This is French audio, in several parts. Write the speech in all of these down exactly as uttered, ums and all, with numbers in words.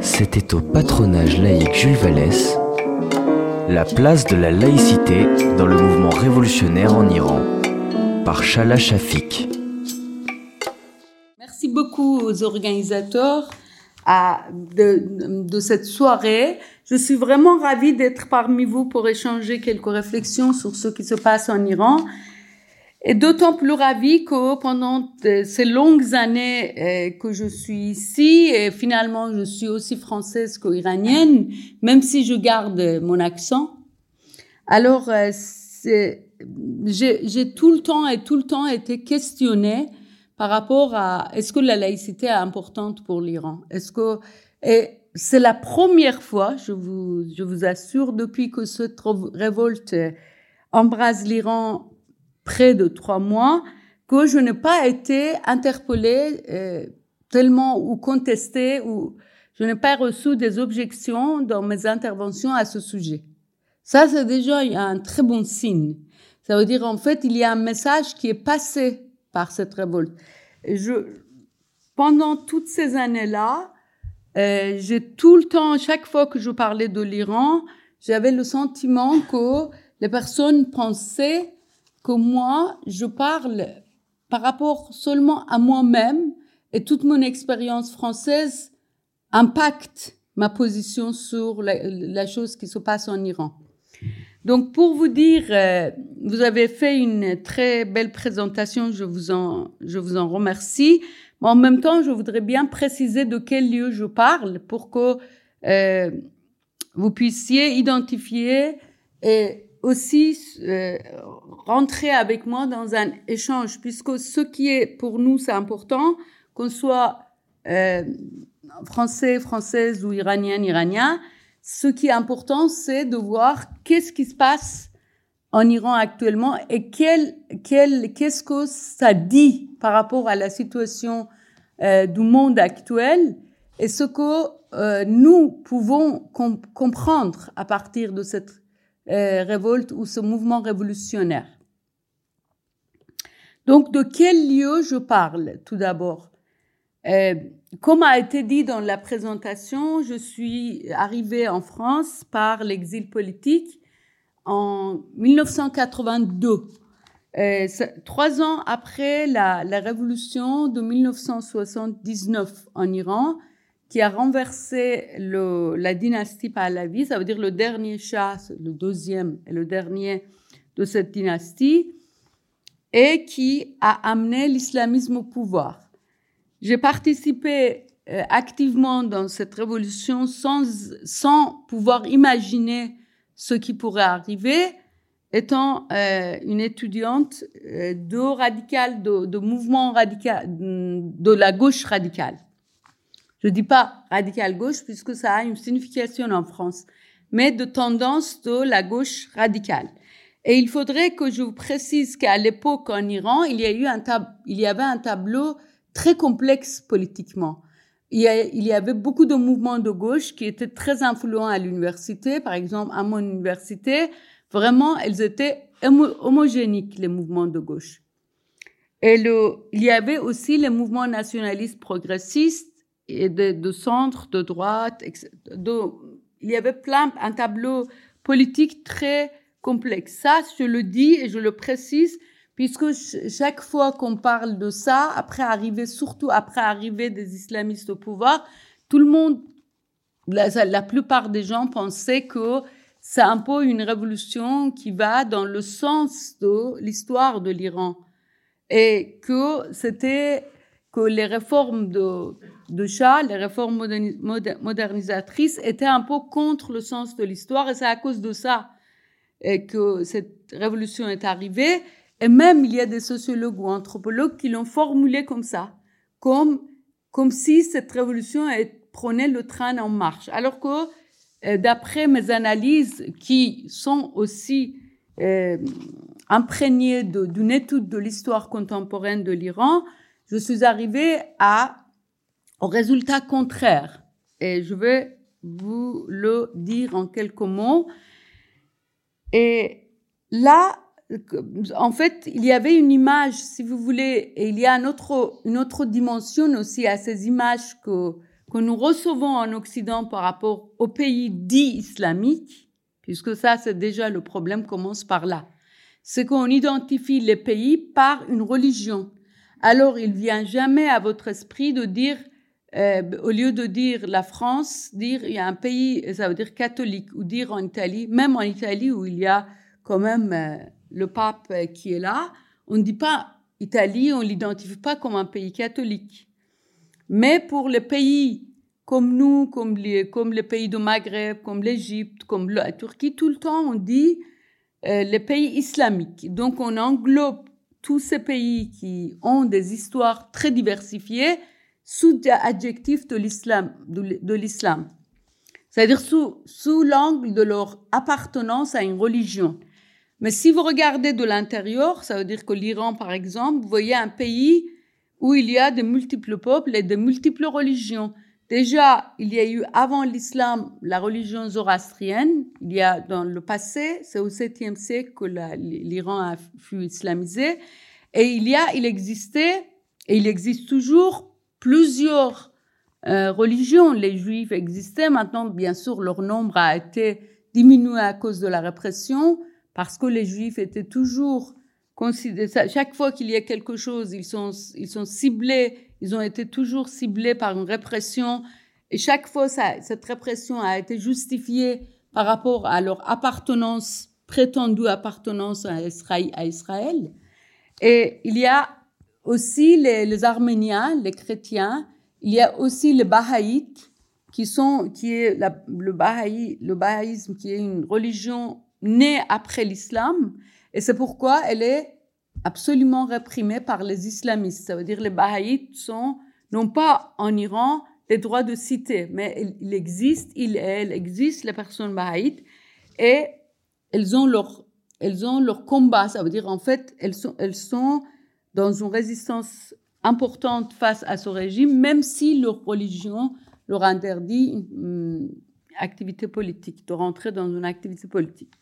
C'était au patronage laïque Jules Vallès, la place de la laïcité dans le mouvement révolutionnaire en Iran, par Chahla Chafiq. Merci beaucoup aux organisateurs à, de, de cette soirée. Je suis vraiment ravie d'être parmi vous pour échanger quelques réflexions sur ce qui se passe en Iran. Et d'autant plus ravie que pendant ces longues années que je suis ici, et finalement je suis aussi française qu'iranienne, même si je garde mon accent. Alors, c'est, j'ai, j'ai tout le temps et tout le temps été questionnée par rapport à est-ce que la laïcité est importante pour l'Iran ? Est-ce que et c'est la première fois, je vous je vous assure, depuis que cette révolte embrase l'Iran. Près de trois mois, que je n'ai pas été interpellée euh, tellement ou contestée, ou je n'ai pas reçu des objections dans mes interventions à ce sujet. Ça, c'est déjà un très bon signe. Ça veut dire, en fait, il y a un message qui est passé par cette révolte. Je, pendant toutes ces années-là, euh, j'ai tout le temps, chaque fois que je parlais de l'Iran, j'avais le sentiment que les personnes pensaient que moi, je parle par rapport seulement à moi-même et toute mon expérience française impacte ma position sur la, la chose qui se passe en Iran. Donc, pour vous dire, euh, vous avez fait une très belle présentation, je vous en, je vous en remercie. Mais en même temps, je voudrais bien préciser de quel lieu je parle pour que euh, vous puissiez identifier et aussi euh, rentrer avec moi dans un échange, puisque ce qui est pour nous, c'est important, qu'on soit euh, français, française ou iranien, iranien. Ce qui est important, c'est de voir qu'est-ce qui se passe en Iran actuellement et quel, quel, qu'est-ce que ça dit par rapport à la situation euh, du monde actuel et ce que euh, nous pouvons com- comprendre à partir de cette Euh, révolte ou ce mouvement révolutionnaire. Donc, de quel lieu je parle, tout d'abord ? euh, Comme a été dit dans la présentation, je suis arrivée en France par l'exil politique en dix-neuf cent quatre-vingt-deux, euh, trois ans après la, la révolution de dix-neuf cent soixante-dix-neuf en Iran, qui a renversé le, la dynastie Pahlavi, ça veut dire le dernier Shah, le deuxième et le dernier de cette dynastie, et qui a amené l'islamisme au pouvoir. J'ai participé euh, activement dans cette révolution sans, sans pouvoir imaginer ce qui pourrait arriver, étant euh, une étudiante euh, de, radical, de, de mouvement radical, de la gauche radicale. Je ne dis pas radical gauche puisque ça a une signification en France, mais de tendance de la gauche radicale. Et il faudrait que je vous précise qu'à l'époque en Iran, il y a eu un tab- il y avait un tableau très complexe politiquement. Il y, a, il y avait beaucoup de mouvements de gauche qui étaient très influents à l'université. Par exemple, à mon université, vraiment, elles étaient homo- homogéniques, les mouvements de gauche. Et le, il y avait aussi les mouvements nationalistes progressistes, et de, de centre, de droite, de, il y avait plein, un tableau politique très complexe. Ça, je le dis et je le précise, puisque chaque fois qu'on parle de ça, après arriver, surtout après arriver des islamistes au pouvoir, tout le monde, la, la plupart des gens pensaient que c'est un peu une révolution qui va dans le sens de l'histoire de l'Iran et que c'était que les réformes de, de Shah, les réformes modernis, modernisatrices, étaient un peu contre le sens de l'histoire. Et c'est à cause de ça que cette révolution est arrivée. Et même, il y a des sociologues ou anthropologues qui l'ont formulé comme ça, comme, comme si cette révolution prenait le train en marche. Alors que, d'après mes analyses, qui sont aussi euh, imprégnées de, d'une étude de l'histoire contemporaine de l'Iran, je suis arrivée à, au résultat contraire. Et je vais vous le dire en quelques mots. Et là, En fait, il y avait une image, si vous voulez, et il y a un autre, une autre dimension aussi à ces images que, que nous recevons en Occident par rapport aux pays dits islamiques, puisque ça, c'est déjà le problème commence par là. C'est qu'on identifie les pays par une religion. Alors, il ne vient jamais à votre esprit de dire, euh, au lieu de dire la France, dire il y a un pays, ça veut dire catholique, ou dire en Italie, même en Italie où il y a quand même... Euh, le pape qui est là, on ne dit pas Italie, on ne l'identifie pas comme un pays catholique. Mais pour les pays comme nous, comme les, comme les pays du Maghreb, comme l'Égypte, comme la Turquie, tout le temps on dit euh, les pays islamiques. Donc on englobe tous ces pays qui ont des histoires très diversifiées sous l'adjectif de l'islam. De, de l'islam. C'est-à-dire sous, sous l'angle de leur appartenance à une religion. Mais si vous regardez de l'intérieur, ça veut dire que l'Iran, par exemple, vous voyez un pays où il y a de multiples peuples et de multiples religions. Déjà, il y a eu avant l'islam la religion zoroastrienne. Il y a dans le passé, c'est au septième siècle que la, l'Iran a fut islamisé. Et il y a, il existait, et il existe toujours plusieurs euh, religions. Les Juifs existaient. Maintenant, bien sûr, leur nombre a été diminué à cause de la répression. Parce que les Juifs étaient toujours considérés, chaque fois qu'il y a quelque chose, ils sont, ils sont ciblés, ils ont été toujours ciblés par une répression. Et chaque fois, ça, cette répression a été justifiée par rapport à leur appartenance, prétendue appartenance à Israël. À Israël. Et il y a aussi les, les Arméniens, les chrétiens, il y a aussi les Bahaïtes, qui sont, qui est la, le, Bahaï, le bahaïsme, qui est une religion née après l'islam, et c'est pourquoi elle est absolument réprimée par les islamistes. Ça veut dire que les Bahaïtes sont, n'ont pas en Iran les droits de cité, mais il existe, il elle existe, les personnes Bahaïtes, et elles ont leur, elles ont leur combat. Ça veut dire, en fait, elles sont, elles sont dans une résistance importante face à ce régime, même si leur religion leur interdit une activité politique, de rentrer dans une activité politique.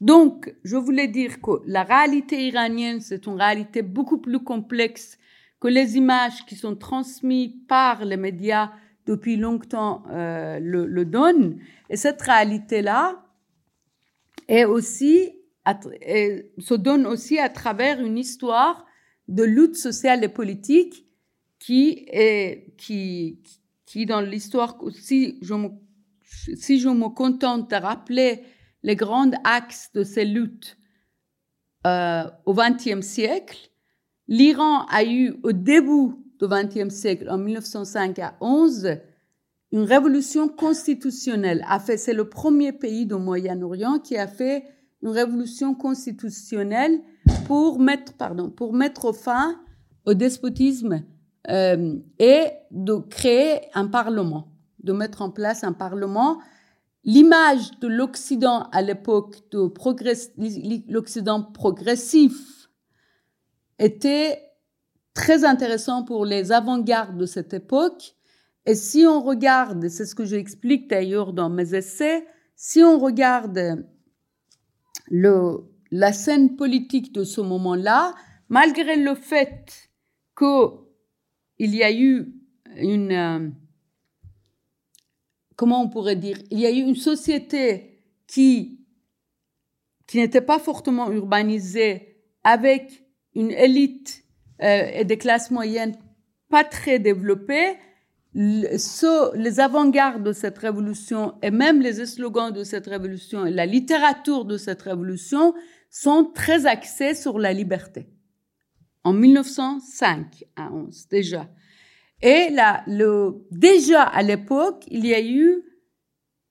Donc, je voulais dire que la réalité iranienne, c'est une réalité beaucoup plus complexe que les images qui sont transmises par les médias depuis longtemps euh, le, le donnent. Et cette réalité-là est aussi, est, se donne aussi à travers une histoire de lutte sociale et politique qui est, qui, qui dans l'histoire aussi, je me, si je me contente de rappeler les grands axes de ces luttes euh, au vingtième siècle. L'Iran a eu, au début du vingtième siècle, en mille neuf cent cinq à onze, une révolution constitutionnelle. A fait, c'est le premier pays du Moyen-Orient qui a fait une révolution constitutionnelle pour mettre, pardon, pour mettre fin au despotisme euh, et de créer un parlement, de mettre en place un parlement. L'image de l'Occident à l'époque, de progress... l'Occident progressif, était très intéressant pour les avant-gardes de cette époque. Et si on regarde, c'est ce que j'explique d'ailleurs dans mes essais, si on regarde le, la scène politique de ce moment-là, malgré le fait qu'il y a eu une... Euh, comment on pourrait dire, il y a eu une société qui, qui n'était pas fortement urbanisée, avec une élite euh, et des classes moyennes pas très développées. Le, ce, les avant-gardes de cette révolution et même les slogans de cette révolution et la littérature de cette révolution sont très axés sur la liberté. En mille neuf cent cinq à onze, déjà. Et là, le, déjà à l'époque, il y a eu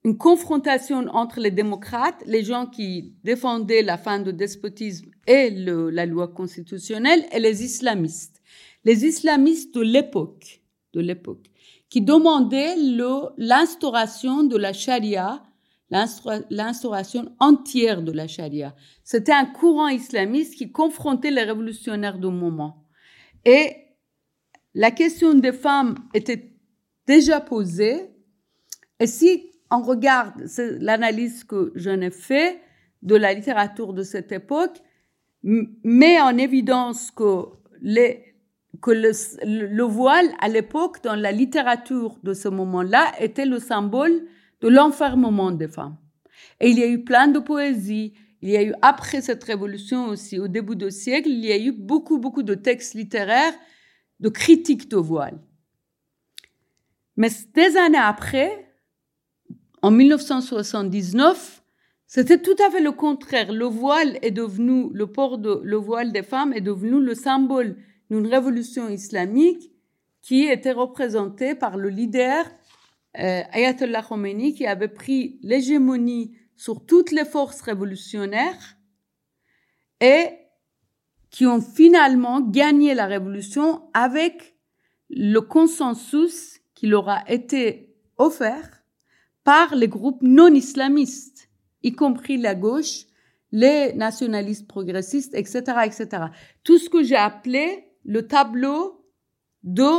une confrontation entre les démocrates, les gens qui défendaient la fin du despotisme et le, la loi constitutionnelle, et les islamistes. Les islamistes de l'époque, de l'époque, qui demandaient le, l'instauration de la charia, l'instra, l'instauration entière de la charia. C'était un courant islamiste qui confrontait les révolutionnaires du moment. Et la question des femmes était déjà posée. Et si on regarde l'analyse que j'en ai faite de la littérature de cette époque, met en évidence que, les, que le, le voile, à l'époque, dans la littérature de ce moment-là, était le symbole de l'enfermement des femmes. Et il y a eu plein de poésie. Il y a eu, après cette révolution aussi, au début du siècle, il y a eu beaucoup, beaucoup de textes littéraires de critiques de voile. Mais des années après, en mille neuf cent soixante-dix-neuf, c'était tout à fait le contraire. Le voile est devenu, le port de, le voile des femmes est devenu le symbole d'une révolution islamique qui était représentée par le leader euh, Ayatollah Khomeini, qui avait pris l'hégémonie sur toutes les forces révolutionnaires et qui ont finalement gagné la révolution avec le consensus qui leur a été offert par les groupes non islamistes, y compris la gauche, les nationalistes progressistes, et cetera, et cetera. Tout ce que j'ai appelé le tableau de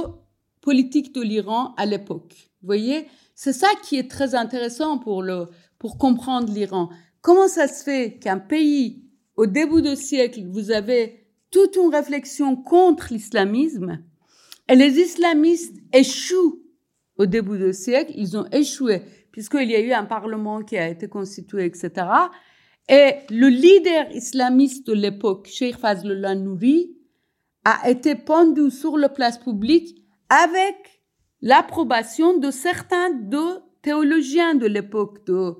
politique de l'Iran à l'époque. Vous voyez, c'est ça qui est très intéressant pour le pour comprendre l'Iran. Comment ça se fait qu'un pays, au début du siècle, vous avez toute une réflexion contre l'islamisme et les islamistes échouent au début du siècle, ils ont échoué, puisqu'il y a eu un parlement qui a été constitué, et cetera. Et le leader islamiste de l'époque, Cheikh Fazlullah Nouri, a été pendu sur la place publique avec l'approbation de certains de théologiens de l'époque, de,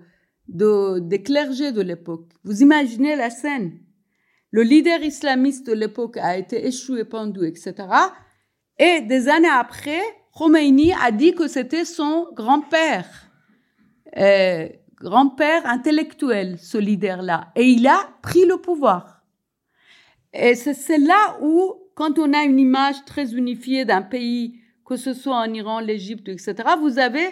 de, des clergés de l'époque. Vous imaginez la scène. Le leader islamiste de l'époque a été échoué, pendu, et cetera. Et des années après, Khomeini a dit que c'était son grand-père, euh, grand-père intellectuel, ce leader-là. Et il a pris le pouvoir. Et c'est, c'est là où, quand on a une image très unifiée d'un pays, que ce soit en Iran, l'Égypte, et cetera, vous avez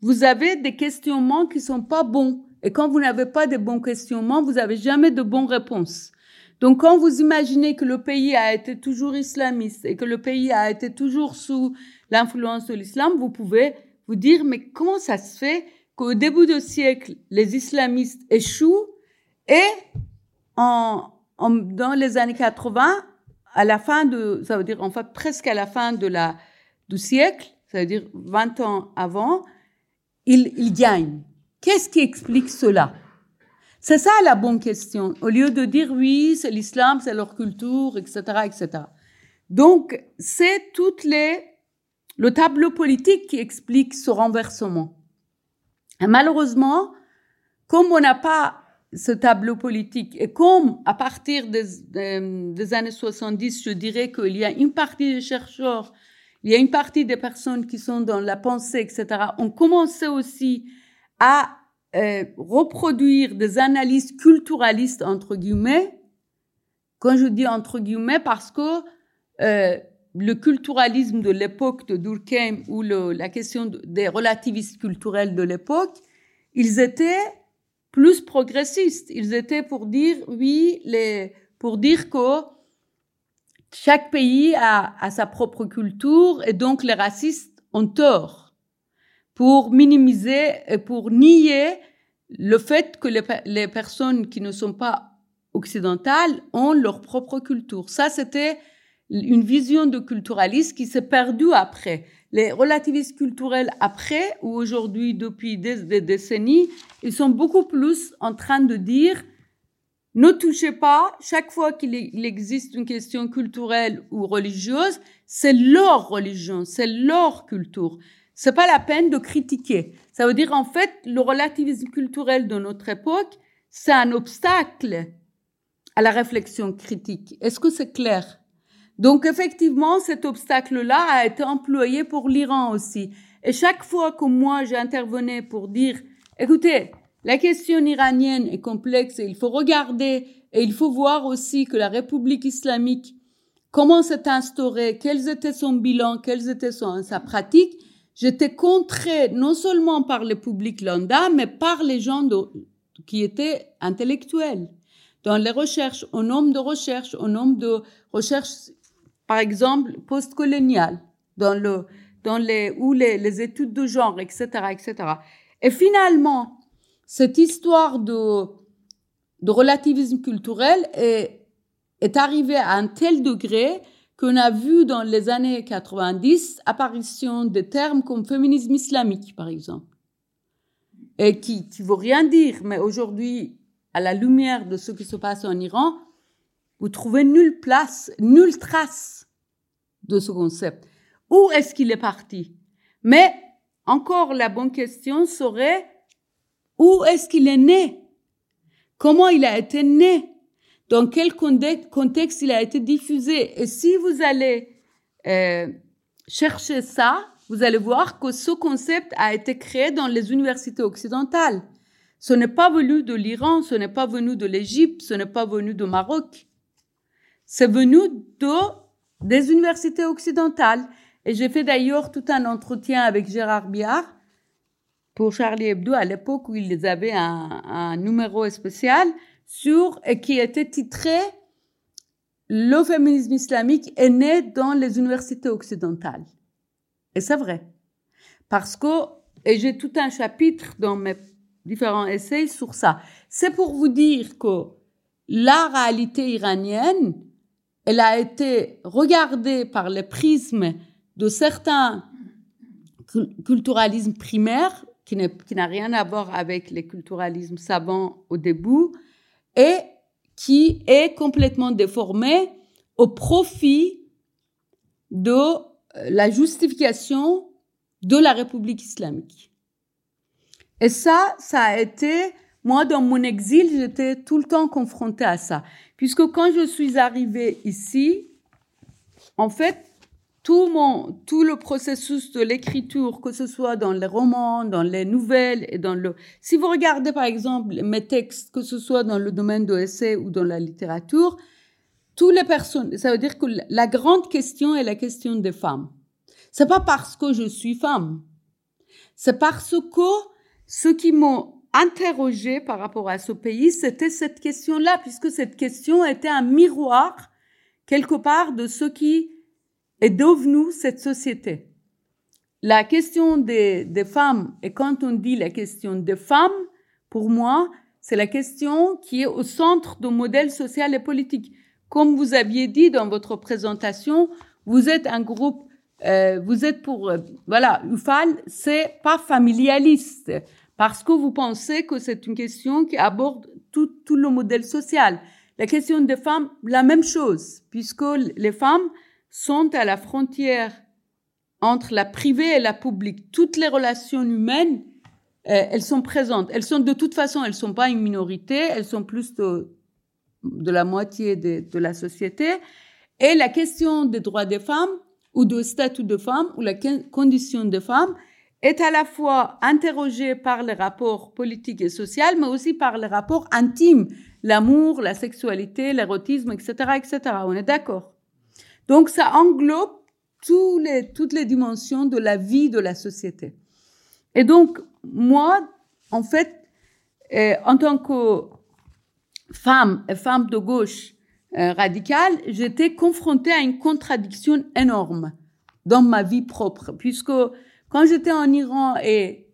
Vous avez des questionnements qui sont pas bons. Et quand vous n'avez pas de bons questionnements, vous n'avez jamais de bonnes réponses. Donc, quand vous imaginez que le pays a été toujours islamiste et que le pays a été toujours sous l'influence de l'islam, vous pouvez vous dire, mais comment ça se fait qu'au début du siècle, les islamistes échouent et en, en, dans les années quatre-vingts, à la fin de, ça veut dire, en fait, presque à la fin de la, du siècle, ça veut dire vingt ans avant, Il, il gagne. Qu'est-ce qui explique cela? C'est ça la bonne question. Au lieu de dire oui, c'est l'islam, c'est leur culture, et cetera, et cetera. Donc, c'est toutes les, le tableau politique qui explique ce renversement. Et malheureusement, comme on n'a pas ce tableau politique et comme à partir des, des, des années soixante-dix, je dirais qu'il y a une partie des chercheurs, il y a une partie des personnes qui sont dans la pensée, et cetera, ont commencé aussi à euh, reproduire des analyses culturalistes, entre guillemets. Quand je dis entre guillemets, parce que euh, le culturalisme de l'époque de Durkheim ou le, la question de, des relativistes culturels de l'époque, ils étaient plus progressistes. Ils étaient pour dire, oui, les, pour dire que chaque pays a, a sa propre culture et donc les racistes ont tort pour minimiser et pour nier le fait que les, les personnes qui ne sont pas occidentales ont leur propre culture. Ça, c'était une vision de culturaliste qui s'est perdue après. Les relativistes culturels après, ou aujourd'hui depuis des, des décennies, ils sont beaucoup plus en train de dire ne touchez pas, chaque fois qu'il existe une question culturelle ou religieuse, c'est leur religion, c'est leur culture. C'est pas la peine de critiquer. Ça veut dire, en fait, le relativisme culturel de notre époque, c'est un obstacle à la réflexion critique. Est-ce que c'est clair? Donc, effectivement, cet obstacle-là a été employé pour l'Iran aussi. Et chaque fois que moi, j'intervenais pour dire, écoutez, la question iranienne est complexe et il faut regarder et il faut voir aussi que la République islamique, comment s'est instaurée, quels étaient son bilan, quels étaient son, sa pratique. J'étais contrée non seulement par le public lambda, mais par les gens de, qui étaient intellectuels. Dans les recherches, au nombre de recherches, au nombre de recherches, par exemple, postcoloniales, dans le, dans les, ou les, les études de genre, et cetera, et cetera. Et finalement, cette histoire de, de relativisme culturel est est arrivé à un tel degré qu'on a vu dans les années quatre-vingt-dix apparition de termes comme féminisme islamique, par exemple, et qui ne veut rien dire. Mais aujourd'hui, à la lumière de ce qui se passe en Iran, vous trouvez nulle place, nulle trace de ce concept. Où est-ce qu'il est parti? Mais encore, la bonne question serait où est-ce qu'il est né? Comment il a été né? Dans quel contexte il a été diffusé? Et si vous allez euh, chercher ça, vous allez voir que ce concept a été créé dans les universités occidentales. Ce n'est pas venu de l'Iran, ce n'est pas venu de l'Égypte, ce n'est pas venu du Maroc. C'est venu de, des universités occidentales. Et j'ai fait d'ailleurs tout un entretien avec Gérard Biard pour Charlie Hebdo à l'époque où ils avaient un, un numéro spécial sur, et qui était titré « Le féminisme islamique est né dans les universités occidentales ». Et c'est vrai. Parce que, et j'ai tout un chapitre dans mes différents essais sur ça. C'est pour vous dire que la réalité iranienne, elle a été regardée par le prisme de certains culturalismes primaires, qui, ne, qui n'a rien à voir avec les culturalismes savants au début, et qui est complètement déformé au profit de la justification de la République islamique. Et ça, ça a été... Moi, dans mon exil, j'étais tout le temps confrontée à ça. Puisque quand je suis arrivée ici, en fait, tout, mon, tout le processus de l'écriture, que ce soit dans les romans, dans les nouvelles, et dans le... Si vous regardez, par exemple, mes textes, que ce soit dans le domaine de l'essai ou dans la littérature, toutes les personnes, ça veut dire que la grande question est la question des femmes. C'est pas parce que je suis femme. C'est parce que ceux qui m'ont interrogée par rapport à ce pays, c'était cette question-là, puisque cette question était un miroir, quelque part, de ce qui est devenu cette société. La question des, des femmes, et quand on dit la question des femmes, pour moi, c'est la question qui est au centre du modèle social et politique. Comme vous aviez dit dans votre présentation, vous êtes un groupe, euh, vous êtes pour, euh, voilà, U F A L, c'est pas familialiste, parce que vous pensez que c'est une question qui aborde tout, tout le modèle social. La question des femmes, la même chose, puisque les femmes sont à la frontière entre la privée et la publique. Toutes les relations humaines, euh, elles sont présentes. Elles sont, de toute façon, elles sont pas une minorité, elles sont plus de, de la moitié de, de la société. Et la question des droits des femmes, ou de statut de femme, ou la condition des femmes, est à la fois interrogée par les rapports politiques et sociaux, mais aussi par les rapports intimes, l'amour, la sexualité, l'érotisme, et cetera, et cetera. On est d'accord. Donc, ça englobe tous les, toutes les dimensions de la vie de la société. Et donc, moi, en fait, eh, en tant que femme, femme de gauche euh, radicale, j'étais confrontée à une contradiction énorme dans ma vie propre, puisque quand j'étais en Iran et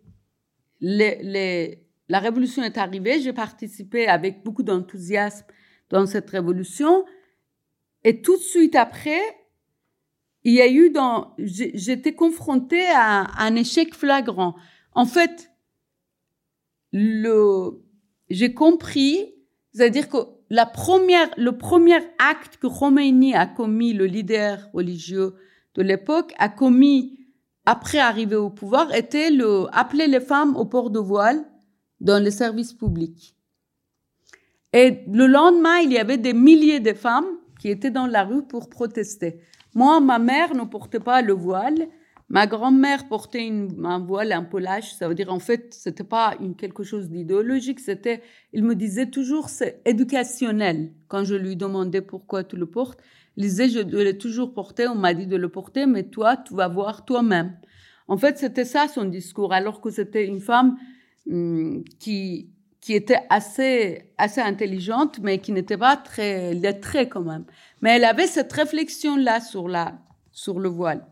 les, les, la révolution est arrivée, j'ai participé avec beaucoup d'enthousiasme dans cette révolution. Et tout de suite après, il y a eu dans, j'étais confrontée à un échec flagrant. En fait, le, j'ai compris, c'est-à-dire que la première, le premier acte que Khomeini a commis, le leader religieux de l'époque, a commis après arriver au pouvoir, était le, appeler les femmes au port de voile dans les services publics. Et le lendemain, il y avait des milliers de femmes qui étaient dans la rue pour protester. Moi, ma mère ne portait pas le voile. Ma grand-mère portait une, un voile un peu lâche. Ça veut dire, en fait, c'était pas une, quelque chose d'idéologique. C'était, il me disait toujours, c'est éducationnel. Quand je lui demandais pourquoi tu le portes, il disait, je l'ai toujours porté. On m'a dit de le porter, mais toi, tu vas voir toi-même. En fait, c'était ça son discours. Alors que c'était une femme hum, qui, qui était assez, assez intelligente, mais qui n'était pas très lettrée quand même. Mais elle avait cette réflexion-là sur, la, sur le voile.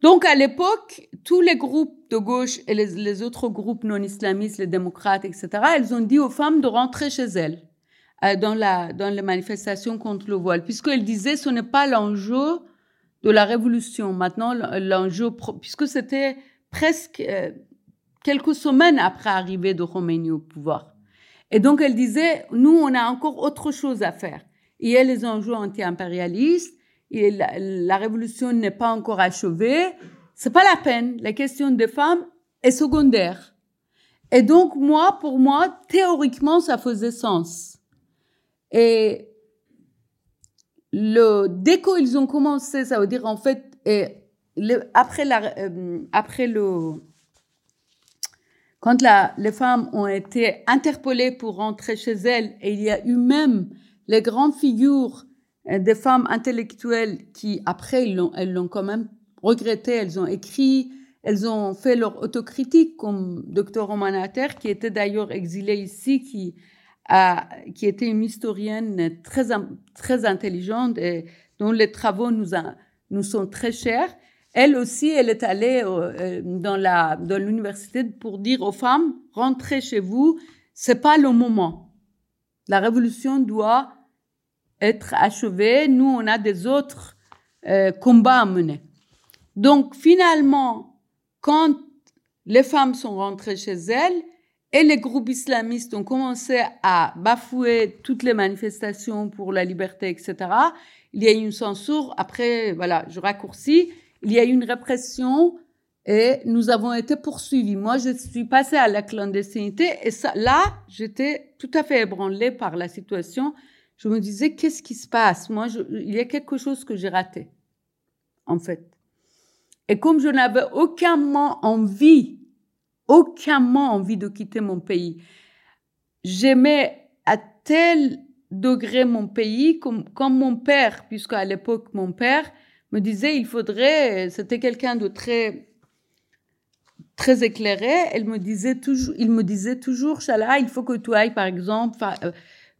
Donc, à l'époque, tous les groupes de gauche et les, les autres groupes non islamistes, les démocrates, et cetera, elles ont dit aux femmes de rentrer chez elles. dans la, dans les manifestations contre le voile, puisqu'elle disait ce n'est pas l'enjeu de la révolution. Maintenant, l'enjeu, puisque c'était presque euh, quelques semaines après l'arrivée de Khomeini au pouvoir. Et donc, elle disait, nous, on a encore autre chose à faire. Il y a les enjeux anti-impérialistes, et la, la révolution n'est pas encore achevée, c'est pas la peine. La question des femmes est secondaire. Et donc, moi, pour moi, théoriquement, ça faisait sens. Et le, dès qu'ils ont commencé, ça veut dire, en fait, et le, après la, euh, après le, quand la, les femmes ont été interpellées pour rentrer chez elles, et il y a eu même les grandes figures des femmes intellectuelles qui, après, elles l'ont, elles l'ont quand même regretté, elles ont écrit, elles ont fait leur autocritique, comme docteur Romanater, qui était d'ailleurs exilée ici, qui, a, qui était une historienne très, très intelligente et dont les travaux nous, a, nous sont très chers. Elle aussi, elle est allée dans, la, dans l'université pour dire aux femmes, rentrez chez vous, c'est pas le moment. La révolution doit être achevée. Nous, on a des autres euh, combats à mener. Donc, finalement, quand les femmes sont rentrées chez elles et les groupes islamistes ont commencé à bafouer toutes les manifestations pour la liberté, et cetera, il y a eu une censure. Après, voilà, je raccourcis. Il y a eu une répression et nous avons été poursuivis. Moi, je suis passée à la clandestinité et ça, là, j'étais tout à fait ébranlée par la situation. Je me disais, qu'est-ce qui se passe? Moi, je, il y a quelque chose que j'ai raté, en fait. Et comme je n'avais aucunement envie, aucunement envie de quitter mon pays, j'aimais à tel degré mon pays, comme, comme mon père, puisque à l'époque, mon père me disait, il faudrait, c'était quelqu'un de très, très éclairé, elle me disait toujours, il me disait toujours, Chahla, il faut que tu ailles, par exemple,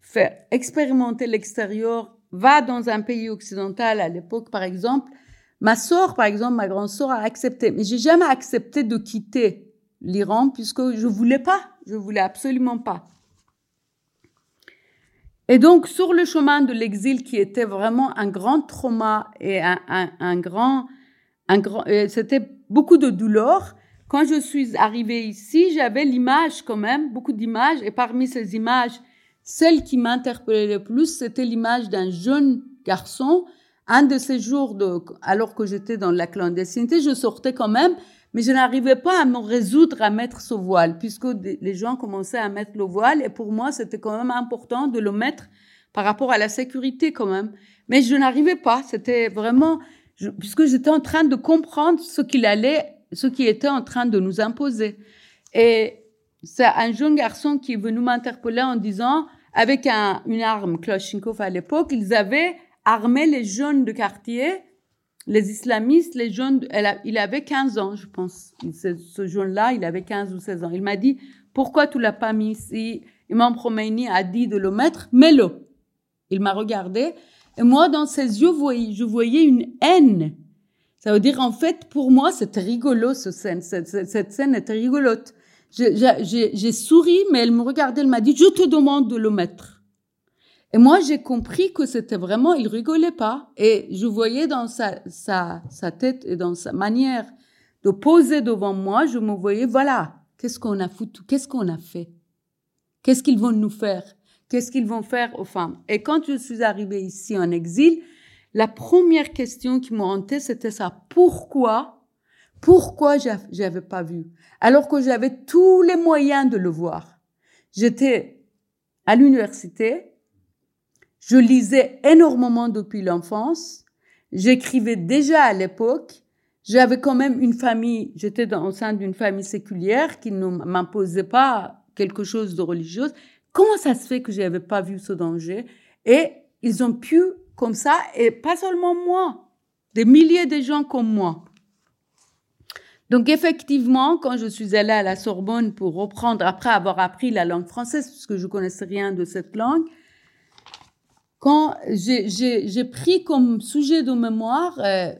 faire expérimenter l'extérieur, va dans un pays occidental. À l'époque, par exemple, ma sœur, par exemple, ma grande sœur a accepté, mais j'ai jamais accepté de quitter l'Iran puisque je voulais pas, je voulais absolument pas. Et donc, sur le chemin de l'exil, qui était vraiment un grand trauma et un, un, un grand, un grand, c'était beaucoup de douleur. Quand je suis arrivée ici, j'avais l'image quand même, beaucoup d'images, et parmi ces images, celle qui m'interpellait le plus, c'était l'image d'un jeune garçon. Un de ces jours, de, alors que j'étais dans la clandestinité, je sortais quand même, mais je n'arrivais pas à me résoudre à mettre ce voile, puisque les gens commençaient à mettre le voile, et pour moi, c'était quand même important de le mettre par rapport à la sécurité quand même. Mais je n'arrivais pas, c'était vraiment, je, puisque j'étais en train de comprendre ce qu'il allait, ce qui était en train de nous imposer. Et c'est un jeune garçon qui est venu m'interpeller en disant, avec un, une arme, Kalachnikov à l'époque, ils avaient armé les jeunes de quartier, les islamistes, les jeunes, de, elle a, il avait quinze ans, je pense. Ce, ce jeune-là, il avait quinze ou seize ans. Il m'a dit, pourquoi tu l'as pas mis ici? Imam Khomeini a dit de le mettre, mets-le. Il m'a regardé. Et moi, dans ses yeux, je voyais une haine. Ça veut dire, en fait, pour moi, c'était rigolo, ce scène. Cette, cette, cette scène était rigolote. J'ai, j'ai, j'ai souri, mais elle me regardait, elle m'a dit, je te demande de le mettre. Et moi, j'ai compris que c'était vraiment, il rigolait pas. Et je voyais dans sa, sa, sa tête et dans sa manière de poser devant moi, je me voyais, voilà, qu'est-ce qu'on a foutu, qu'est-ce qu'on a fait? Qu'est-ce qu'ils vont nous faire? Qu'est-ce qu'ils vont faire aux femmes? Et quand je suis arrivée ici en exil, la première question qui m'a hantée, c'était ça. Pourquoi? Pourquoi j'avais pas vu? Alors que j'avais tous les moyens de le voir. J'étais à l'université. Je lisais énormément depuis l'enfance. J'écrivais déjà à l'époque. J'avais quand même une famille. J'étais dans, au sein d'une famille séculière qui ne m'imposait pas quelque chose de religieux. Comment ça se fait que j'avais pas vu ce danger? Et ils ont pu, comme ça, et pas seulement moi, des milliers de gens comme moi. Donc, effectivement, quand je suis allée à la Sorbonne pour reprendre, après avoir appris la langue française, puisque je connaissais rien de cette langue, quand j'ai, j'ai, j'ai pris comme sujet de mémoire euh,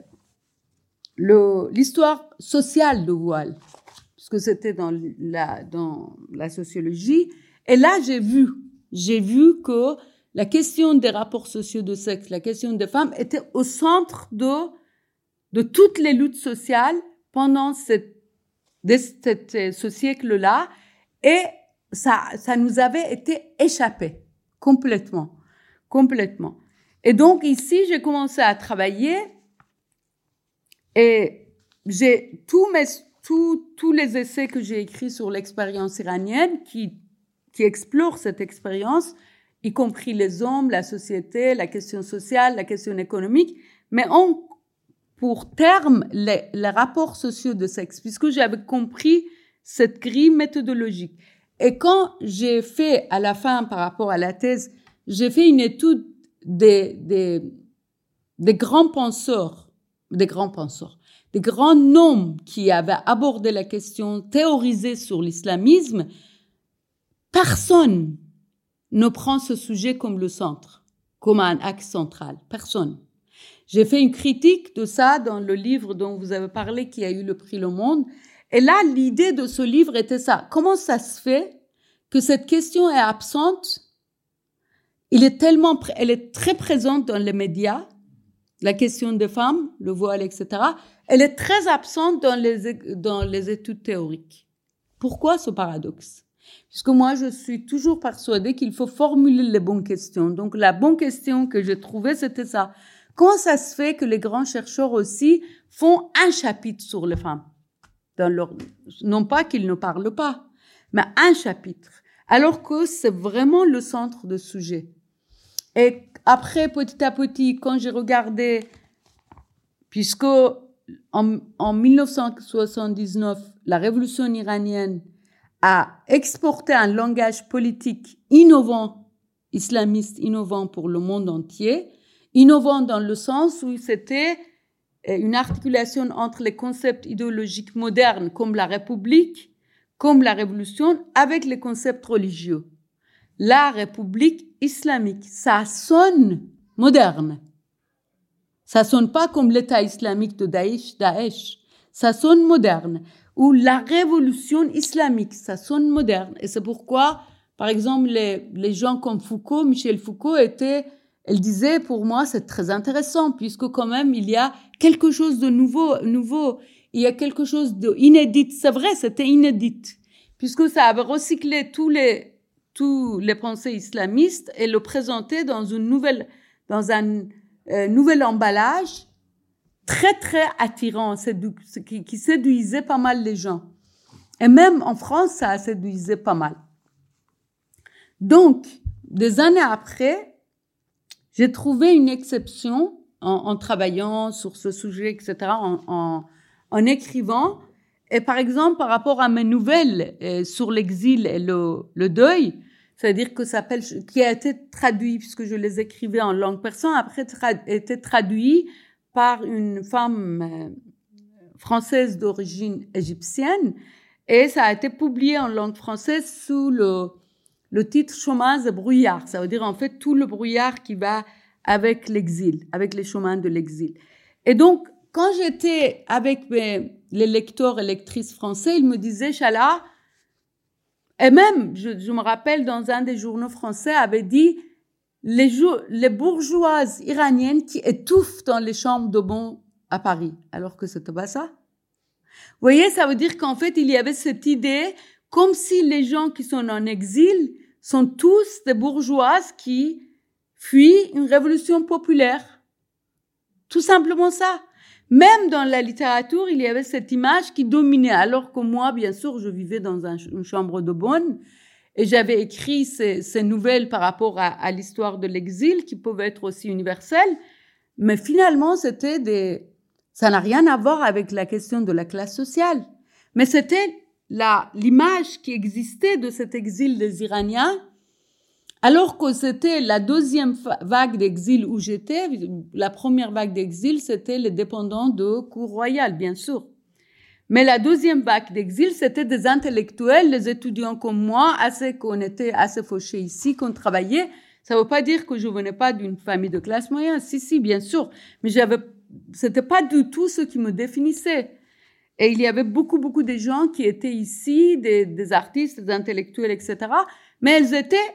le, l'histoire sociale de voile, puisque c'était dans la, dans la sociologie, et là, j'ai vu, j'ai vu que la question des rapports sociaux de sexe, la question des femmes était au centre de, de toutes les luttes sociales pendant cette, de, cette, ce siècle-là, et ça, ça nous avait été échappé complètement, complètement. Et donc ici, j'ai commencé à travailler et j'ai tous mes Tous, tous les essais que j'ai écrits sur l'expérience iranienne qui, qui explorent cette expérience, y compris les hommes, la société, la question sociale, la question économique, mais ont pour terme les, les rapports sociaux de sexe, puisque j'avais compris cette grille méthodologique. Et quand j'ai fait, à la fin, par rapport à la thèse, j'ai fait une étude des, des, des grands penseurs, des grands penseurs, des grands noms qui avaient abordé la question, théorisé sur l'islamisme, personne ne prend ce sujet comme le centre, comme un axe central. Personne. J'ai fait une critique de ça dans le livre dont vous avez parlé, qui a eu le prix Le Monde. Et là, l'idée de ce livre était ça. Comment ça se fait que cette question est absente? Il est tellement, elle est très présente dans les médias, la question des femmes, le voile, et cetera, elle est très absente dans les, dans les études théoriques. Pourquoi ce paradoxe? Puisque moi, je suis toujours persuadée qu'il faut formuler les bonnes questions. Donc, la bonne question que j'ai trouvée, c'était ça. Comment ça se fait que les grands chercheurs aussi font un chapitre sur les femmes dans leur, non pas qu'ils ne parlent pas, mais un chapitre, alors que c'est vraiment le centre du sujet. Et après, petit à petit, quand j'ai regardé, puisque en, en mille neuf cent soixante-dix-neuf, la révolution iranienne a exporté un langage politique innovant, islamiste innovant pour le monde entier, innovant dans le sens où c'était une articulation entre les concepts idéologiques modernes comme la République, comme la révolution, avec les concepts religieux. La République islamique, ça sonne moderne. Ça sonne pas comme l'État islamique de Daesh, Daesh. Ça sonne moderne. Ou la révolution islamique, ça sonne moderne. Et c'est pourquoi, par exemple, les, les gens comme Foucault, Michel Foucault était, elle disait, pour moi, c'est très intéressant, puisque quand même, il y a quelque chose de nouveau, nouveau. Il y a quelque chose d'inédit. C'est vrai, c'était inédit. Puisque ça avait recyclé tous les, tous les pensées islamistes et le présenter dans une nouvelle, dans un euh, nouvel emballage très, très attirant, sédu- qui, qui séduisait pas mal les gens. Et même en France, ça séduisait pas mal. Donc, des années après, j'ai trouvé une exception en, en travaillant sur ce sujet, et cetera, en, en, en écrivant. Et par exemple, par rapport à mes nouvelles euh, sur l'exil et le, le deuil, c'est-à-dire que ça s'appelle, qui a été traduit, puisque je les écrivais en langue persan, après tra- été traduit par une femme euh, française d'origine égyptienne, et ça a été publié en langue française sous le, le titre Chemins de brouillard. Ça veut dire en fait tout le brouillard qui va avec l'exil, avec les chemins de l'exil. Et donc, quand j'étais avec mes les lecteurs et lectrices français, ils me disaient, Chahla, et même, je, je me rappelle, dans un des journaux français, avait dit, les, jou- les bourgeoises iraniennes qui étouffent dans les chambres de bon à Paris, alors que c'était pas ça. Vous voyez, ça veut dire qu'en fait, il y avait cette idée, comme si les gens qui sont en exil sont tous des bourgeoises qui fuient une révolution populaire. Tout simplement ça. Même dans la littérature, il y avait cette image qui dominait, alors que moi, bien sûr, je vivais dans un, une chambre de bonne et j'avais écrit ces, ces nouvelles par rapport à, à l'histoire de l'exil qui pouvaient être aussi universelles, mais finalement, c'était des, ça n'a rien à voir avec la question de la classe sociale. Mais c'était la, l'image qui existait de cet exil des Iraniens, alors que c'était la deuxième vague d'exil où j'étais. La première vague d'exil, c'était les dépendants de cour royale, bien sûr. Mais la deuxième vague d'exil, c'était des intellectuels, des étudiants comme moi, assez, qu'on était assez fauchés ici, qu'on travaillait. Ça veut pas dire que je venais pas d'une famille de classe moyenne. Si, si, bien sûr. Mais j'avais, c'était pas du tout ce qui me définissait. Et il y avait beaucoup, beaucoup de gens qui étaient ici, des, des artistes, des intellectuels, et cetera. Mais elles étaient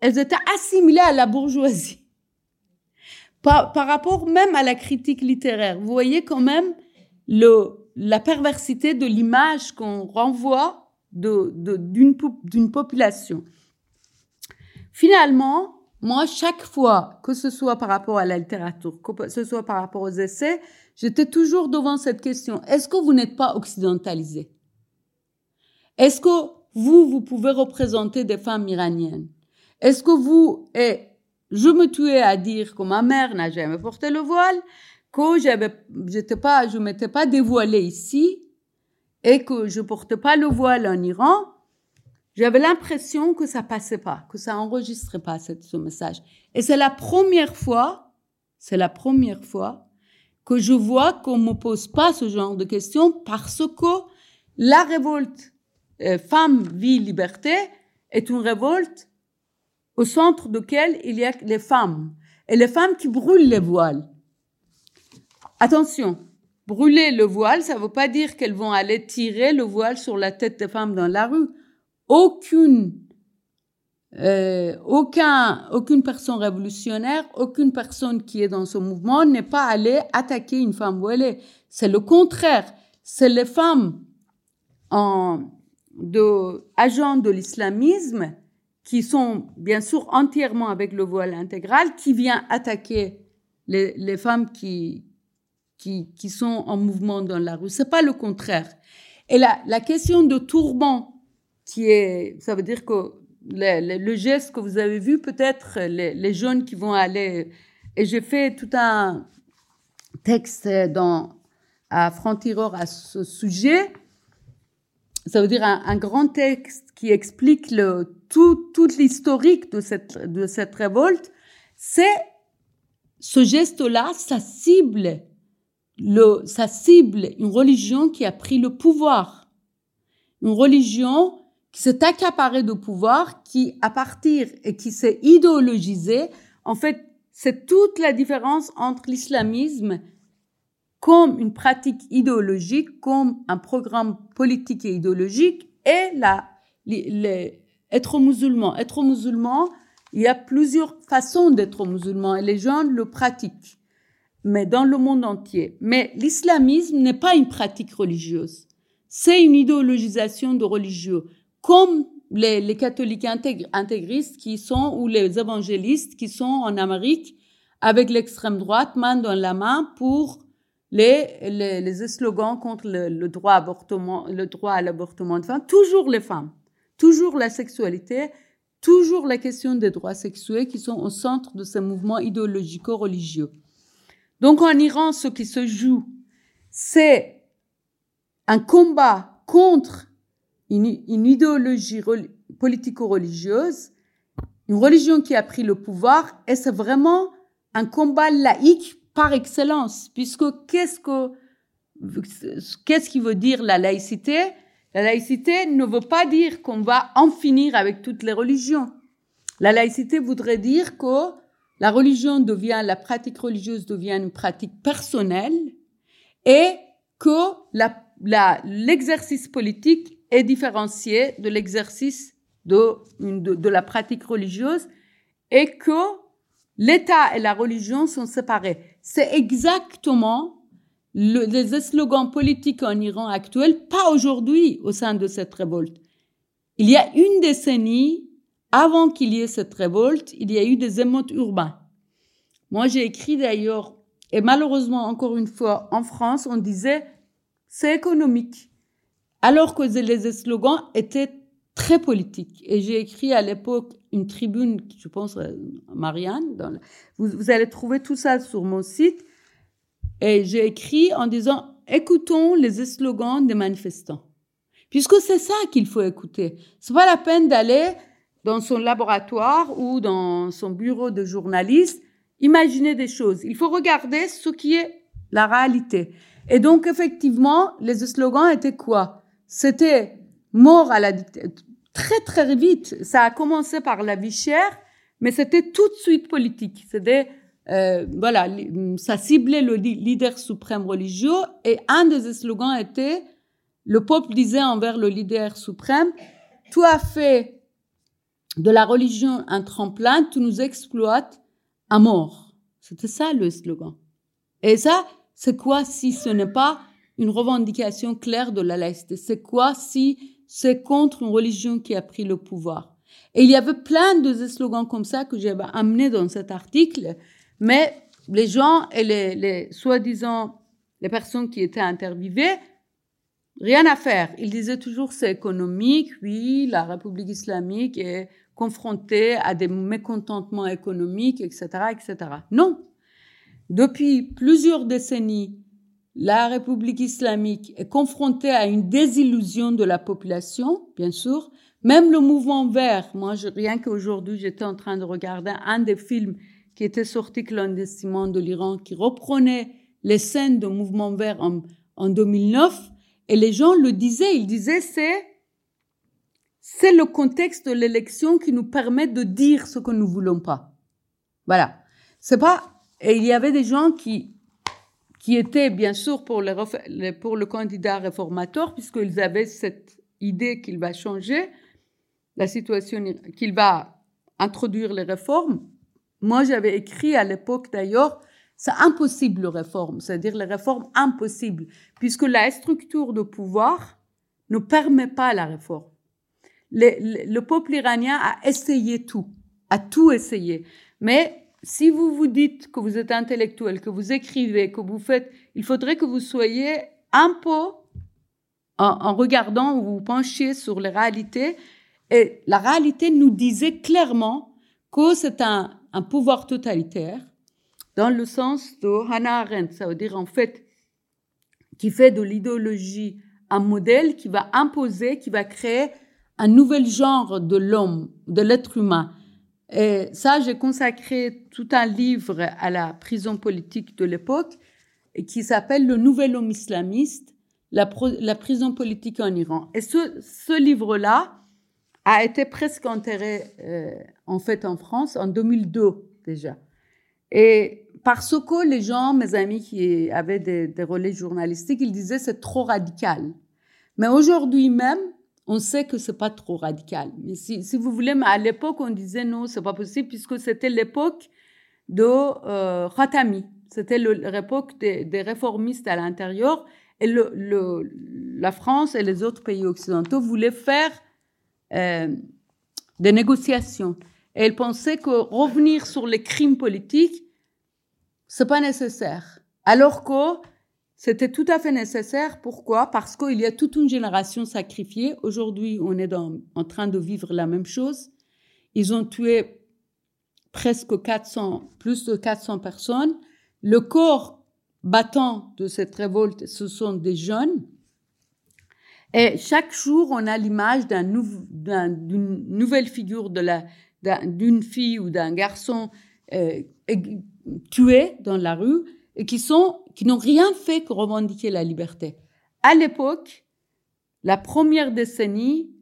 elles étaient assimilées à la bourgeoisie. Par, par rapport même à la critique littéraire, vous voyez quand même le, la perversité de l'image qu'on renvoie de, de, d'une, d'une population. Finalement, moi, chaque fois, que ce soit par rapport à la littérature, que ce soit par rapport aux essais, j'étais toujours devant cette question. Est-ce que vous n'êtes pas occidentalisé? Est-ce que vous, vous pouvez représenter des femmes iraniennes? Est-ce que vous... Et je me tuais à dire que ma mère n'a jamais porté le voile, que j'avais, j'étais pas, je ne m'étais pas dévoilée ici et que je ne portais pas le voile en Iran. J'avais l'impression que ça ne passait pas, que ça n'enregistrait pas cette, ce message. Et c'est la première fois, c'est la première fois que je vois qu'on ne me pose pas ce genre de questions parce que la révolte euh, femme, vie, liberté est une révolte au centre de laquelle il y a les femmes. Et les femmes qui brûlent les voiles. Attention, brûler le voile, ça ne veut pas dire qu'elles vont aller tirer le voile sur la tête des femmes dans la rue. Aucune, euh, aucun, aucune personne révolutionnaire, aucune personne qui est dans ce mouvement n'est pas allée attaquer une femme voilée. C'est le contraire. C'est les femmes en, de, agents de l'islamisme qui sont bien sûr entièrement avec le voile intégral, qui viennent attaquer les, les femmes qui, qui, qui sont en mouvement dans la rue. C'est pas le contraire. Et la, la question de turban, qui est, ça veut dire que le, le, le geste que vous avez vu, peut-être les, les jeunes qui vont aller, et j'ai fait tout un texte dans, à Franc-tireur à ce sujet, ça veut dire un, un grand texte qui explique le, tout, toute l'historique de cette, de cette révolte, c'est ce geste-là, ça cible, le, ça cible une religion qui a pris le pouvoir, une religion qui s'est accaparé de pouvoir, qui, à partir et qui s'est idéologisé, en fait, c'est toute la différence entre l'islamisme comme une pratique idéologique, comme un programme politique et idéologique, et la, les, les, être musulman. Être musulman, il y a plusieurs façons d'être musulman, et les gens le pratiquent, mais dans le monde entier. Mais l'islamisme n'est pas une pratique religieuse, c'est une idéologisation de religieux. Comme les, les catholiques intégr- intégristes qui sont, ou les évangélistes qui sont en Amérique avec l'extrême droite, main dans la main, pour les, les, les slogans contre le, le, droit avortement, le droit à l'avortement de femmes. Toujours les femmes, toujours la sexualité, toujours la question des droits sexuels qui sont au centre de ces mouvements idéologico-religieux. Donc en Iran, ce qui se joue, c'est un combat contre Une, une idéologie re, politico-religieuse, une religion qui a pris le pouvoir, et c'est vraiment un combat laïque par excellence, puisque qu'est-ce que, qu'est-ce qui veut dire la laïcité? La laïcité ne veut pas dire qu'on va en finir avec toutes les religions. La laïcité voudrait dire que la religion devient, la pratique religieuse devient une pratique personnelle, et que la, la, l'exercice politique est différencié de l'exercice de, de, de la pratique religieuse et que l'État et la religion sont séparés. C'est exactement le, les slogans politiques en Iran actuels, pas aujourd'hui au sein de cette révolte. Il y a une décennie, avant qu'il y ait cette révolte, il y a eu des émeutes urbaines. Moi, j'ai écrit d'ailleurs, et malheureusement, encore une fois, en France, on disait « c'est économique ». Alors que les slogans étaient très politiques. Et j'ai écrit à l'époque une tribune, je pense, Marianne, dans la... vous, vous allez trouver tout ça sur mon site. Et j'ai écrit en disant, écoutons les slogans des manifestants. Puisque c'est ça qu'il faut écouter. C'est pas la peine d'aller dans son laboratoire ou dans son bureau de journaliste, imaginer des choses. Il faut regarder ce qui est la réalité. Et donc, effectivement, les slogans étaient quoi? C'était mort à la dictature. Très, très vite. Ça a commencé par la vie chère, mais c'était tout de suite politique. C'était, euh, voilà, ça ciblait le leader suprême religieux. Et un des slogans était, le peuple disait envers le leader suprême, « Tu as fait de la religion un tremplin, tu nous exploites à mort. C'était ça le slogan. Et ça, c'est quoi si ce n'est pas une revendication claire de la laïcité? C'est quoi si c'est contre une religion qui a pris le pouvoir? Et il y avait plein de slogans comme ça que j'avais amenés dans cet article, mais les gens et les, les soi-disant, les personnes qui étaient interviewées, rien à faire. Ils disaient toujours c'est économique, oui, la République islamique est confrontée à des mécontentements économiques, et cetera, et cetera. Non. Depuis plusieurs décennies, la République islamique est confrontée à une désillusion de la population, bien sûr. Même le mouvement vert, moi, je, rien qu'aujourd'hui, j'étais en train de regarder un des films qui était sorti clandestinement de l'Iran, qui reprenait les scènes du mouvement vert en, en deux mille neuf. Et les gens le disaient, ils disaient, c'est, c'est le contexte de l'élection qui nous permet de dire ce que nous voulons pas. Voilà. C'est pas, et il y avait des gens qui, qui étaient, bien sûr, pour le, pour le candidat réformateur, puisqu'ils avaient cette idée qu'il va changer la situation, qu'il va introduire les réformes. Moi, j'avais écrit à l'époque, d'ailleurs, c'est impossible, les réformes, c'est-à-dire les réformes impossibles, puisque la structure de pouvoir ne permet pas la réforme. Le, le, le peuple iranien a essayé tout, a tout essayé. Mais si vous vous dites que vous êtes intellectuel, que vous écrivez, que vous faites, il faudrait que vous soyez un peu en, en regardant ou vous penchiez sur les réalités. Et la réalité nous disait clairement que c'est un, un pouvoir totalitaire, dans le sens de Hannah Arendt, ça veut dire en fait, qui fait de l'idéologie un modèle qui va imposer, qui va créer un nouvel genre de l'homme, de l'être humain. Et ça, j'ai consacré tout un livre à la prison politique de l'époque, qui s'appelle « Le nouvel homme islamiste, la, pro- la prison politique en Iran ». Et ce, ce livre-là a été presque enterré euh, en fait en France en deux mille deux déjà. Et parce que les gens, mes amis qui avaient des, des relais journalistiques, ils disaient c'est trop radical. Mais aujourd'hui même, on sait que c'est pas trop radical. Mais si, si vous voulez, mais à l'époque, on disait non, c'est pas possible, puisque c'était l'époque de euh, Khatami. C'était le, l'époque des, des réformistes à l'intérieur. Et le, le, la France et les autres pays occidentaux voulaient faire euh, des négociations. Et elle pensait que revenir sur les crimes politiques, c'est pas nécessaire. Alors que c'était tout à fait nécessaire. Pourquoi? Parce qu'il y a toute une génération sacrifiée. Aujourd'hui, on est dans, en train de vivre la même chose. Ils ont tué presque quatre cents, plus de quatre cents personnes. Le corps battant de cette révolte, ce sont des jeunes. Et chaque jour, on a l'image d'un nou, d'un, d'une nouvelle figure de la d'une fille ou d'un garçon euh, tué dans la rue et qui sont qui n'ont rien fait que revendiquer la liberté. À l'époque, la première décennie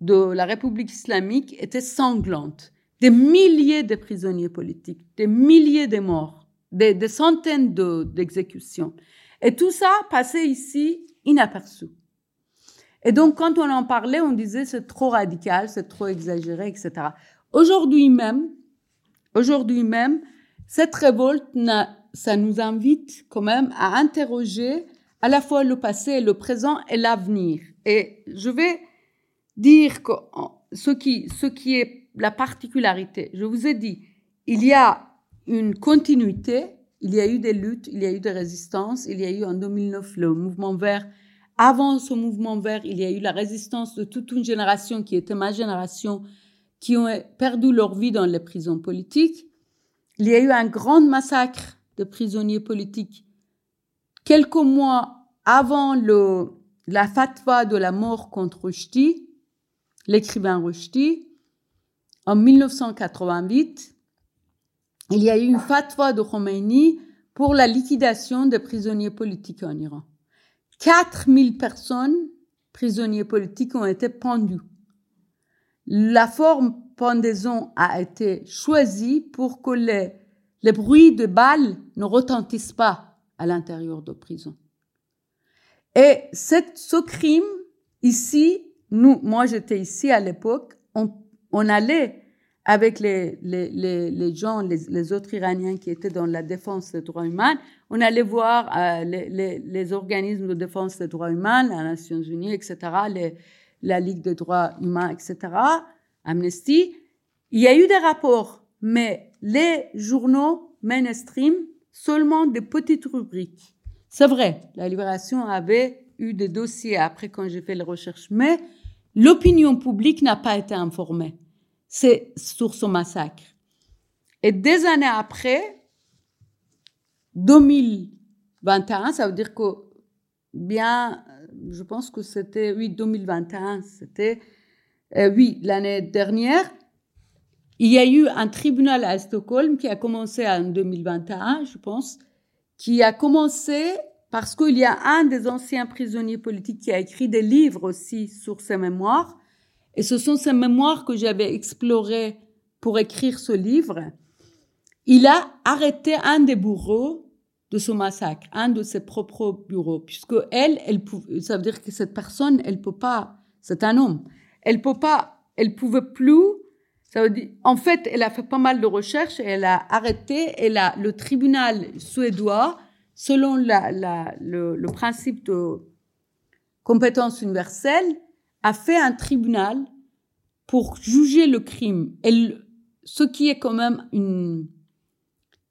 de la République islamique était sanglante. Des milliers de prisonniers politiques, des milliers de morts, des, des centaines de, d'exécutions. Et tout ça passait ici inaperçu. Et donc, quand on en parlait, on disait c'est trop radical, c'est trop exagéré, et cetera. Aujourd'hui même, aujourd'hui même, cette révolte, ça nous invite quand même à interroger à la fois le passé, le présent et l'avenir. Et je vais dire que ce qui, ce qui est la particularité. Je vous ai dit, il y a une continuité, il y a eu des luttes, il y a eu des résistances, il y a eu en deux mille neuf le mouvement vert. Avant ce mouvement vert, il y a eu la résistance de toute une génération qui était ma génération, qui ont perdu leur vie dans les prisons politiques. Il y a eu un grand massacre de prisonniers politiques. Quelques mois avant le, la fatwa de la mort contre Rushdie, l'écrivain Rushdie, en dix-neuf cent quatre-vingt-huit, il y a eu une fatwa de Khomeini pour la liquidation des prisonniers politiques en Iran. quatre mille personnes, prisonniers politiques, ont été pendues. La forme pendaison a été choisie pour que les, les bruits de balles ne retentissent pas à l'intérieur de prison. Et cette, ce crime, ici, nous, moi j'étais ici à l'époque, on, on allait avec les, les, les, les gens, les, les autres Iraniens qui étaient dans la défense des droits humains, on allait voir euh, les, les, les organismes de défense des droits humains, les Nations Unies, et cetera, les, la Ligue des droits humains, et cetera, Amnesty. Il y a eu des rapports, mais les journaux mainstream, seulement des petites rubriques. C'est vrai, la Libération avait eu des dossiers après quand j'ai fait les recherches, mais l'opinion publique n'a pas été informée. C'est sur ce massacre. Et des années après, deux mille vingt et un, ça veut dire que, bien, je pense que c'était, oui, deux mille vingt et un, c'était, euh, oui, l'année dernière, il y a eu un tribunal à Stockholm qui a commencé en deux mille vingt et un, je pense, qui a commencé parce qu'il y a un des anciens prisonniers politiques qui a écrit des livres aussi sur ses mémoires. Et ce sont ces mémoires que j'avais explorées pour écrire ce livre. Il a arrêté un des bourreaux de ce massacre, un de ses propres bourreaux, puisque elle, elle pouvait, ça veut dire que cette personne, elle peut pas, c'est un homme, elle peut pas, elle pouvait plus, ça veut dire, en fait, elle a fait pas mal de recherches et elle a arrêté, et là, le tribunal suédois, selon la, la, le, le principe de compétence universelle, a fait un tribunal pour juger le crime. Et le, ce qui est quand même une,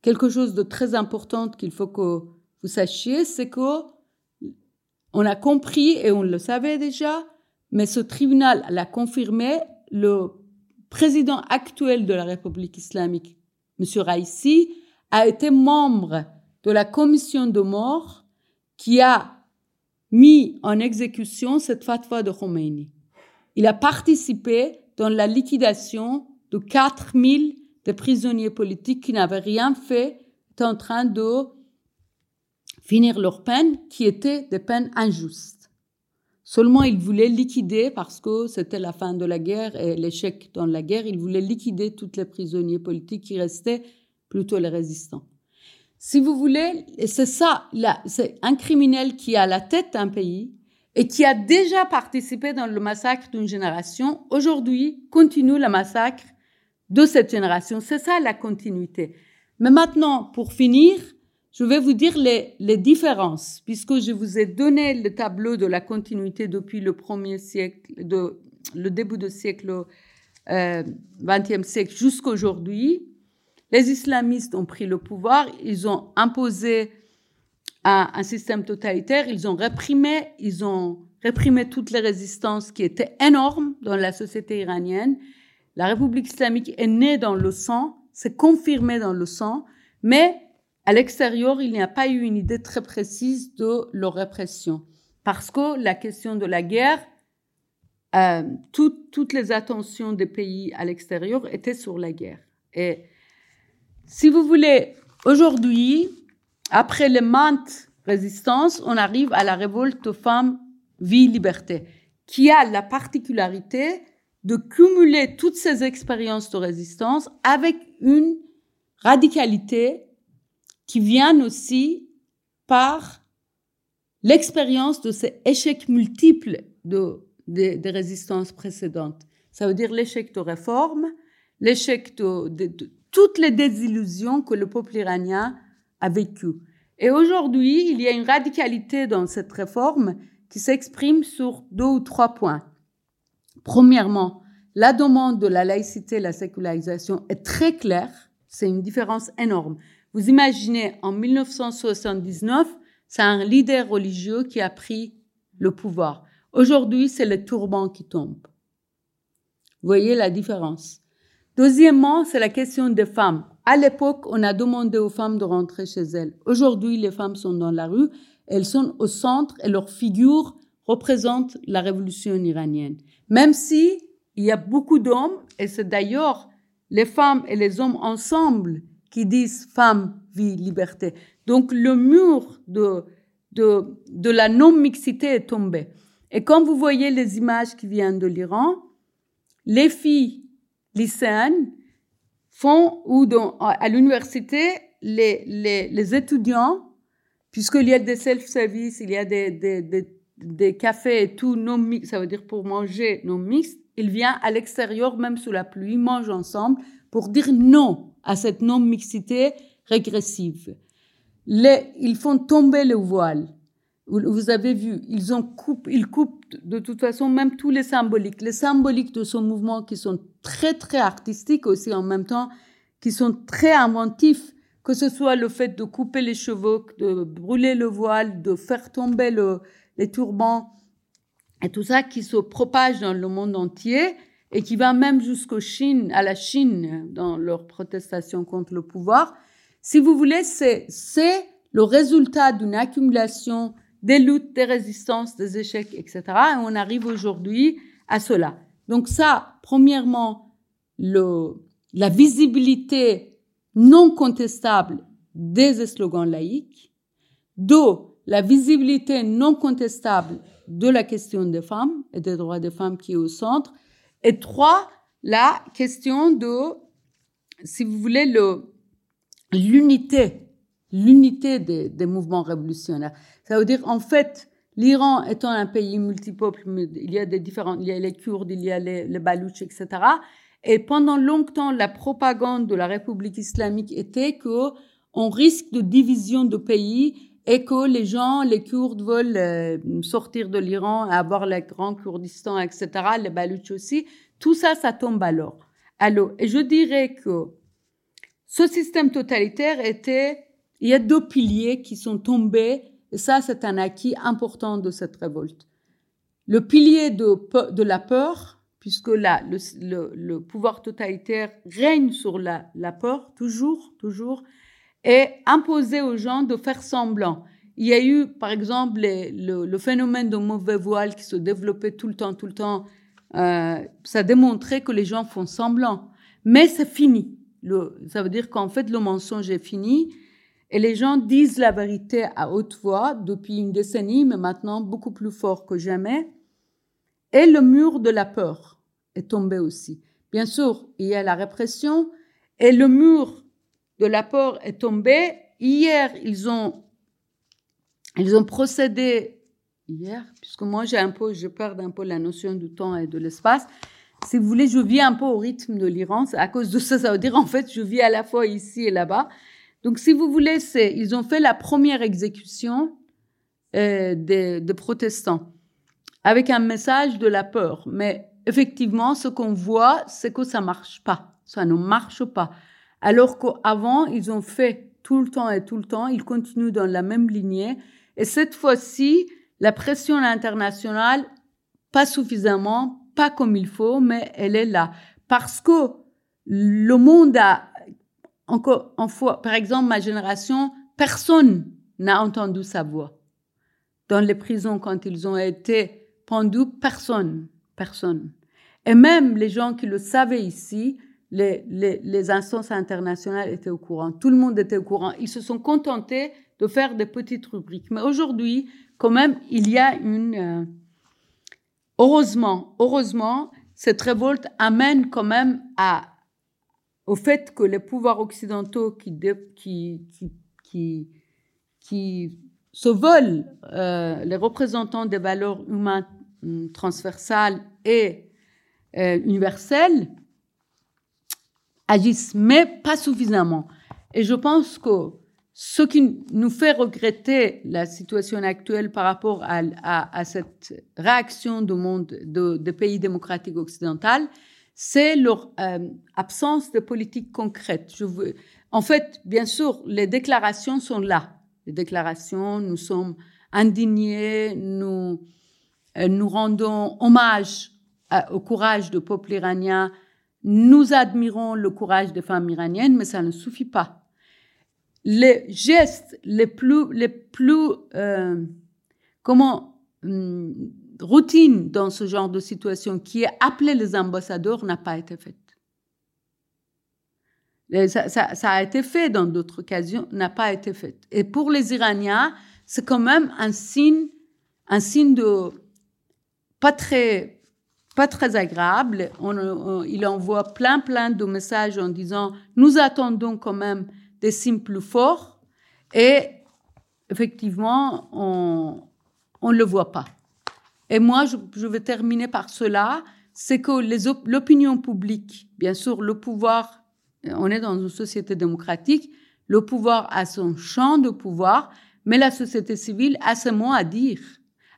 quelque chose de très important qu'il faut que vous sachiez, c'est que on a compris et on le savait déjà, mais ce tribunal l'a confirmé. Le président actuel de la République islamique, M. Raisi, a été membre de la commission de mort qui a mis en exécution cette fatwa de Khomeini. Il a participé dans la liquidation de quatre mille des prisonniers politiques qui n'avaient rien fait, étaient en train de finir leur peine, qui étaient des peines injustes. Seulement, il voulait liquider, parce que c'était la fin de la guerre et l'échec dans la guerre, il voulait liquider tous les prisonniers politiques qui restaient, plutôt les résistants. Si vous voulez, c'est ça, là, c'est un criminel qui a la tête d'un pays et qui a déjà participé dans le massacre d'une génération. Aujourd'hui, continue le massacre de cette génération. C'est ça la continuité. Mais maintenant, pour finir, je vais vous dire les, les différences, puisque je vous ai donné le tableau de la continuité depuis le premier siècle, de, le début du siècle, euh, vingtième siècle jusqu'à aujourd'hui. Les islamistes ont pris le pouvoir, ils ont imposé un, un système totalitaire, ils ont réprimé, ils ont réprimé toutes les résistances qui étaient énormes dans la société iranienne. La République islamique est née dans le sang, s'est confirmée dans le sang, mais à l'extérieur, il n'y a pas eu une idée très précise de leur répression. Parce que la question de la guerre, euh, tout, toutes les attentions des pays à l'extérieur étaient sur la guerre. Et si vous voulez, aujourd'hui, après les maintes résistances, on arrive à la révolte femmes, vie, liberté, qui a la particularité de cumuler toutes ces expériences de résistance avec une radicalité qui vient aussi par l'expérience de ces échecs multiples de, de, de résistances précédentes. Ça veut dire l'échec de réforme, l'échec de... de, de toutes les désillusions que le peuple iranien a vécues. Et aujourd'hui, il y a une radicalité dans cette réforme qui s'exprime sur deux ou trois points. Premièrement, la demande de la laïcité, la sécularisation est très claire. C'est une différence énorme. Vous imaginez, en dix-neuf cent soixante-dix-neuf, c'est un leader religieux qui a pris le pouvoir. Aujourd'hui, c'est le turban qui tombe. Vous voyez la différence ? Deuxièmement, c'est la question des femmes. À l'époque, on a demandé aux femmes de rentrer chez elles. Aujourd'hui, les femmes sont dans la rue, elles sont au centre et leur figure représente la révolution iranienne. Même si il y a beaucoup d'hommes, et c'est d'ailleurs les femmes et les hommes ensemble qui disent « femme, vie, liberté ». Donc, le mur de, de, de la non-mixité est tombé. Et quand vous voyez les images qui viennent de l'Iran, les filles lycéennes font, ou dans, à l'université, les, les, les étudiants, puisqu'il y a des self-service, il y a des, des, des, des cafés et tout, non mixtes, ça veut dire pour manger non mixte, il vient à l'extérieur, même sous la pluie, mange ensemble pour dire non à cette non-mixité régressive. Les, ils font tomber le voile. Vous avez vu, ils, ont coupe, ils coupent de toute façon même tous les symboliques. Les symboliques de ce mouvement qui sont très, très artistiques aussi en même temps, qui sont très inventifs, que ce soit le fait de couper les cheveux, de brûler le voile, de faire tomber le, les turbans, et tout ça qui se propage dans le monde entier et qui va même jusqu'au Chine, à la Chine dans leur protestation contre le pouvoir. Si vous voulez, c'est, c'est le résultat d'une accumulation des luttes, des résistances, des échecs, et cetera. Et on arrive aujourd'hui à cela. Donc ça, premièrement, le, la visibilité non contestable des slogans laïques. Deux, la visibilité non contestable de la question des femmes et des droits des femmes qui est au centre. Et trois, la question de, si vous voulez, le, l'unité. L'unité des, des mouvements révolutionnaires. Ça veut dire, en fait, l'Iran étant un pays multipeuple, il y a des différents, il y a les Kurdes, il y a les, les Balouches, et cetera. Et pendant longtemps, la propagande de la République islamique était que on risque de division de pays et que les gens, les Kurdes veulent sortir de l'Iran, avoir le grand Kurdistan, et cetera. Les Balouches aussi. Tout ça, ça tombe alors. Alors, et je dirais que ce système totalitaire était il y a deux piliers qui sont tombés, et ça, c'est un acquis important de cette révolte. Le pilier de, de la peur, puisque là, le, le, le pouvoir totalitaire règne sur la, la peur, toujours, toujours, et imposé aux gens de faire semblant. Il y a eu, par exemple, les, le, le phénomène de mauvais voile qui se développait tout le temps, tout le temps. Euh, ça démontrait que les gens font semblant. Mais c'est fini. Le, ça veut dire qu'en fait, le mensonge est fini. Et les gens disent la vérité à haute voix depuis une décennie, mais maintenant beaucoup plus fort que jamais. Et le mur de la peur est tombé aussi. Bien sûr, il y a la répression et le mur de la peur est tombé. Hier, ils ont, ils ont procédé, hier, puisque moi j'ai un peu, je perds un peu la notion du temps et de l'espace. Si vous voulez, je vis un peu au rythme de l'Iran. À cause de ça, ça veut dire en fait, je vis à la fois ici et là-bas. Donc, si vous voulez, c'est, ils ont fait la première exécution euh, des, des protestants avec un message de la peur. Mais effectivement, ce qu'on voit, c'est que ça marche pas. Ça ne marche pas. Alors qu'avant, ils ont fait tout le temps et tout le temps. Ils continuent dans la même lignée. Et cette fois-ci, la pression internationale, pas suffisamment, pas comme il faut, mais elle est là. Parce que le monde a Encore une fois, par exemple, ma génération, personne n'a entendu sa voix. Dans les prisons, quand ils ont été pendus, personne, personne. Et même les gens qui le savaient ici, les, les, les instances internationales étaient au courant. Tout le monde était au courant. Ils se sont contentés de faire des petites rubriques. Mais aujourd'hui, quand même, il y a une... Euh, heureusement, heureusement, cette révolte amène quand même à... au fait que les pouvoirs occidentaux qui, qui, qui, qui, qui se veulent euh, les représentants des valeurs humaines transversales et euh, universelles agissent, mais pas suffisamment. Et je pense que ce qui nous fait regretter la situation actuelle par rapport à, à, à cette réaction du monde, de, des pays démocratiques occidentaux, c'est leur euh, absence de politique concrète. Je veux... En fait, bien sûr, les déclarations sont là. Les déclarations, nous sommes indignés, nous, euh, nous rendons hommage à, au courage du peuple iranien, nous admirons le courage des femmes iraniennes, mais ça ne suffit pas. Les gestes les plus, les plus euh, comment... Hum, routine dans ce genre de situation qui est appeler les ambassadeurs n'a pas été faite. Ça, ça, ça a été fait dans d'autres occasions, n'a pas été faite. Et pour les Iraniens, c'est quand même un signe, un signe de pas très, pas très agréable. On, on, il envoie plein, plein de messages en disant nous attendons quand même des signes plus forts. Et effectivement, on, on le voit pas. Et moi, je, je vais terminer par cela. c'est que les op- l'opinion publique, bien sûr, le pouvoir, on est dans une société démocratique, le pouvoir a son champ de pouvoir, mais la société civile a ses mots à dire,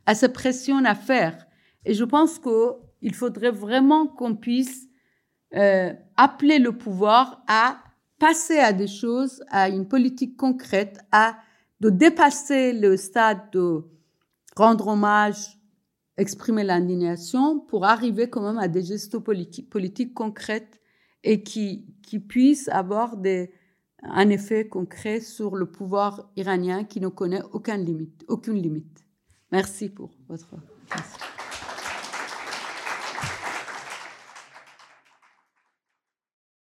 a ses pressions à faire. Et je pense qu'il faudrait vraiment qu'on puisse euh, appeler le pouvoir à passer à des choses, à une politique concrète, à de dépasser le stade de rendre hommage, exprimer l'indignation, pour arriver quand même à des gestes politi- politiques concrètes et qui, qui puissent avoir des, un effet concret sur le pouvoir iranien qui ne connaît aucune limite. Aucune limite. Merci pour votre attention.